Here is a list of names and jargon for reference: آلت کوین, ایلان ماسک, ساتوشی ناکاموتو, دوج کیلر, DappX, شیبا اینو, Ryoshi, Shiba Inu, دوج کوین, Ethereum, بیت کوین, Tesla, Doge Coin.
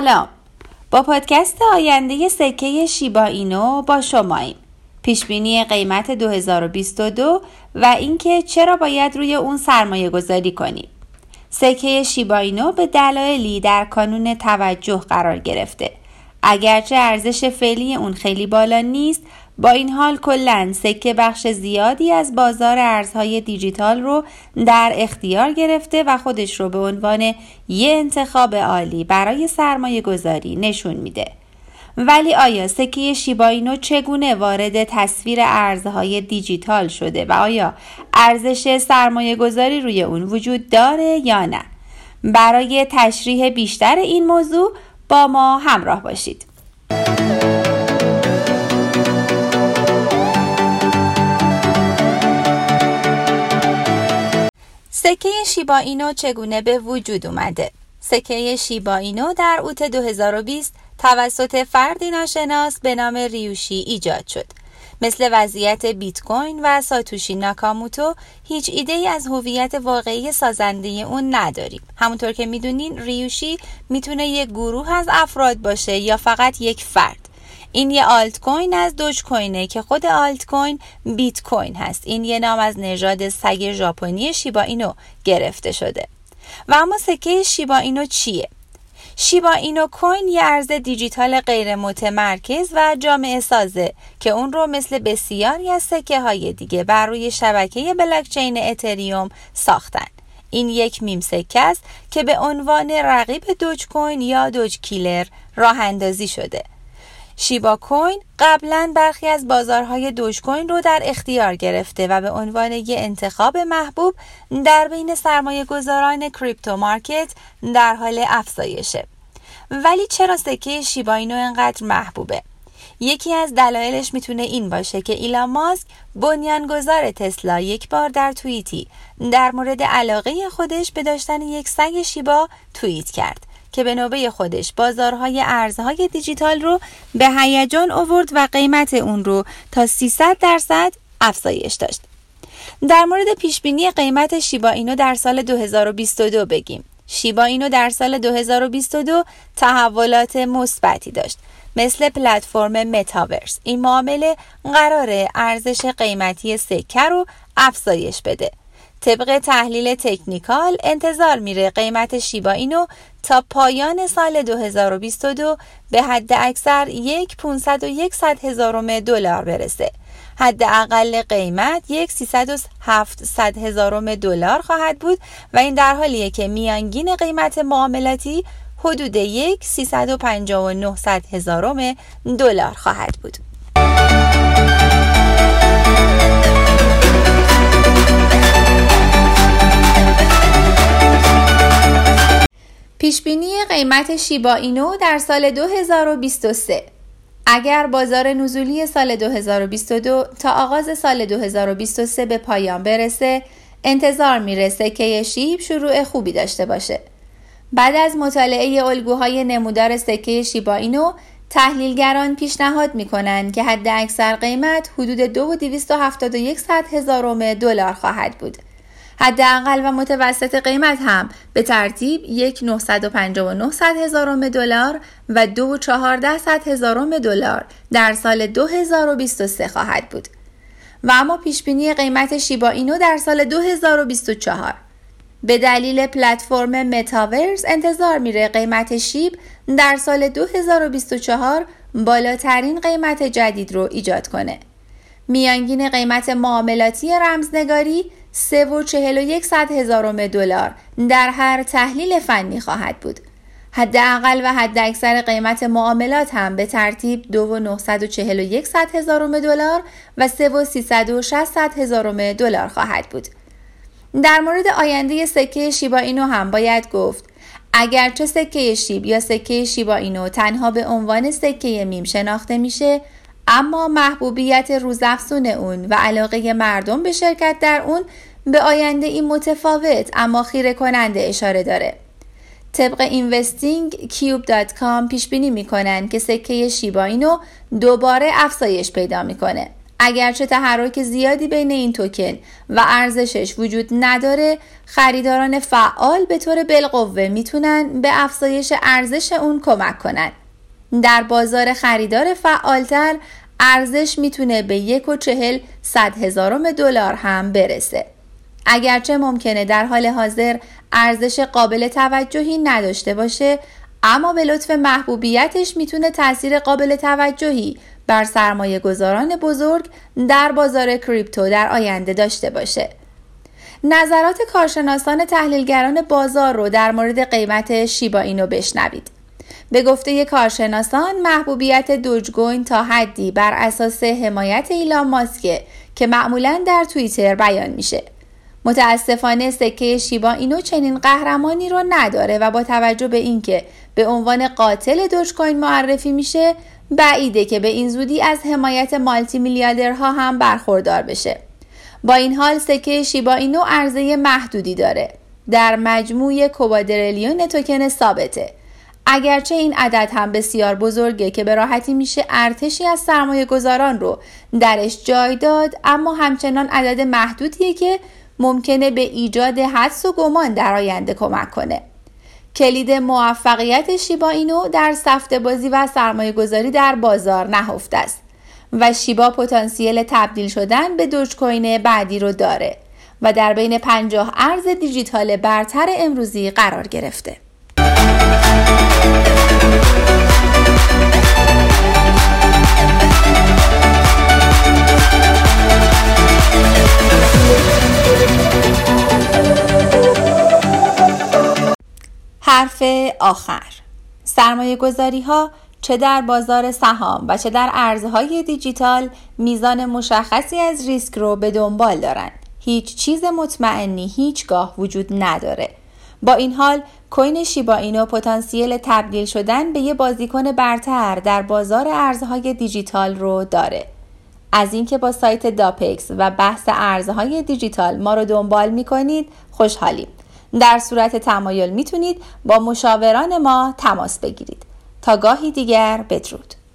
سلام، با پادکست آینده سکه شیبا اینو با شماییم. پیشبینی قیمت 2022 و اینکه چرا باید روی اون سرمایه گذاری کنیم. سکه شیبا اینو به دلایلی در کانون توجه قرار گرفته. اگرچه ارزش فعلی اون خیلی بالا نیست، با این حال کلاً سکه بخش زیادی از بازار ارزهای دیجیتال رو در اختیار گرفته و خودش رو به عنوان یه انتخاب عالی برای سرمایه گذاری نشون میده. ولی آیا سکه شیبا اینو چگونه وارد تصویر ارزهای دیجیتال شده و آیا ارزش سرمایه گذاری روی اون وجود داره یا نه؟ برای تشریح بیشتر این موضوع با ما همراه باشید. سکه شیبا اینو چگونه به وجود اومده؟ سکه شیبا اینو در اوت 2020 توسط فردی ناشناس به نام ریوشی ایجاد شد. مثل وضعیت بیت کوین و ساتوشی ناکاموتو هیچ ایده‌ای از هویت واقعی سازنده اون نداریم. همونطور که میدونین ریوشی میتونه یک گروه از افراد باشه یا فقط یک فرد. این یه آلت کوین از دوج کوینه که خود آلت کوین بیت کوین هست. این یه نام از نژاد سگ ژاپنی شیبا اینو گرفته شده. و اما سکه شیبا اینو چیه؟ شیبا اینو کوین یه ارز دیجیتال غیر متمرکز و جامعه سازه که اون رو مثل بسیاری از سکه های دیگه بر روی شبکه بلاکچین اتریوم ساختن. این یک میم سکه است که به عنوان رقیب دوج کوین یا دوج کیلر راه اندازی شده. شیبا کوین قبلاً برخی از بازارهای دوج کوین رو در اختیار گرفته و به عنوان یک انتخاب محبوب در بین سرمایه گذاران کریپتو مارکت در حال افزایشه. ولی چرا سکه شیبا اینو اینقدر محبوبه؟ یکی از دلایلش میتونه این باشه که ایلان ماسک بنیانگذار تسلا یک بار در توییتی در مورد علاقه خودش به داشتن یک سگ شیبا توییت کرد که به نوبه خودش بازارهای ارزهای دیجیتال رو به هیجان آورد و قیمت اون رو تا 300% افزایش داشت. در مورد پیشبینی قیمت شیبا اینو در سال 2022 بگیم. شیبا اینو در سال 2022 تحولات مثبتی داشت، مثل پلتفرم متاورس. این معامله قراره ارزش قیمتی سکه رو افزایش بده. طبق تحلیل تکنیکال انتظار میره قیمت شیبا اینو تا پایان سال 2022 به حد اکثر 1,501 هزارم دلار برسه. حد اقل قیمت 1,307 هزارم دلار خواهد بود و این در حالیه که میانگین قیمت معاملاتی حدود 1,359 هزارم دلار خواهد بود. پیشبینی قیمت شیبا اینو در سال 2023. اگر بازار نزولی سال 2022 تا آغاز سال 2023 به پایان برسه، انتظار میرسه که شیب شروع خوبی داشته باشه. بعد از مطالعه الگوهای نمودار سکه شیبا اینو، تحلیلگران پیشنهاد میکنن که حد اکثر قیمت حدود 2,271 هزارم دلار خواهد بود. حداقل و متوسط قیمت هم به ترتیب 1,959 هزارم دلار و 2,400 هزارم دلار در سال 2023 خواهد بود. و اما پیشبینی قیمت شیبا اینو در سال 2024. به دلیل پلتفرم متاورس انتظار میره قیمت شیب در سال 2024 بالاترین قیمت جدید رو ایجاد کنه. میانگین قیمت معاملاتی رمزنگاری 3,401 هزارم دلار در هر تحلیل فنی خواهد بود. حداقل و حد اکثر قیمت معاملات هم به ترتیب 2,941 هزارم دلار و 3,360 هزارم دلار خواهد بود. در مورد آینده سکه شیبا اینو هم باید گفت اگرچه سکه شیب یا سکه شیبا اینو تنها به عنوان سکه میم شناخته میشه، اما محبوبیت روزافزون اون و علاقه مردم به شرکت در اون به آینده این متفاوت اما خیره کننده اشاره داره. طبق investingcube.com پیش بینی میکنن که سکه شیبا اینو دوباره افزایش پیدا میکنه. اگرچه تحرک زیادی بین این توکن و ارزشش وجود نداره، خریداران فعال به طور بالقوه میتونن به افزایش ارزش اون کمک کنن. در بازار خریدار فعالتر ارزش میتونه به 1.40 دلار هم برسه. اگرچه ممکنه در حال حاضر ارزش قابل توجهی نداشته باشه، اما به لطف محبوبیتش میتونه تأثیر قابل توجهی بر سرمایه گذاران بزرگ در بازار کریپتو در آینده داشته باشه. نظرات کارشناسان تحلیلگران بازار رو در مورد قیمت شیبا اینو بشنوید. به گفته کارشناسان، محبوبیت دوج کوین تا حدی بر اساس حمایت ایلان ماسک که معمولاً در توییتر بیان میشه. متاسفانه سکه شیبا اینو چنین قهرمانی رو نداره و با توجه به اینکه به عنوان قاتل دوج کوین معرفی میشه، بعیده که به این زودی از حمایت مالتی میلیاردرها هم برخوردار بشه. با این حال سکه شیبا اینو عرضه محدودی داره. در مجموع کوادریلیون توکن ثابته. اگرچه این عدد هم بسیار بزرگه که به راحتی میشه ارتشی از سرمایه گذاران رو درش جای داد، اما همچنان عدد محدودیه که ممکنه به ایجاد حدس و گمان در آینده کمک کنه. کلید موفقیت شیبا اینو در سفته بازی و سرمایه گذاری در بازار نهفته است و شیبا پتانسیل تبدیل شدن به دوج کوین بعدی رو داره و در بین 50 ارز دیجیتال برتر امروزی قرار گرفته. حرف آخر، سرمایه گذاری ها چه در بازار سهام و چه در ارزهای دیجیتال میزان مشخصی از ریسک رو به دنبال دارن. هیچ چیز مطمئنی هیچگاه وجود نداره. با این حال کوین شیبا اینو پتانسیل تبدیل شدن به یه بازیکن برتر در بازار ارزهای دیجیتال رو داره. از اینکه با سایت داپکس و بحث ارزهای دیجیتال ما رو دنبال میکنید خوشحالیم. در صورت تمایل میتونید با مشاوران ما تماس بگیرید. تا گاهی دیگر، بدرود.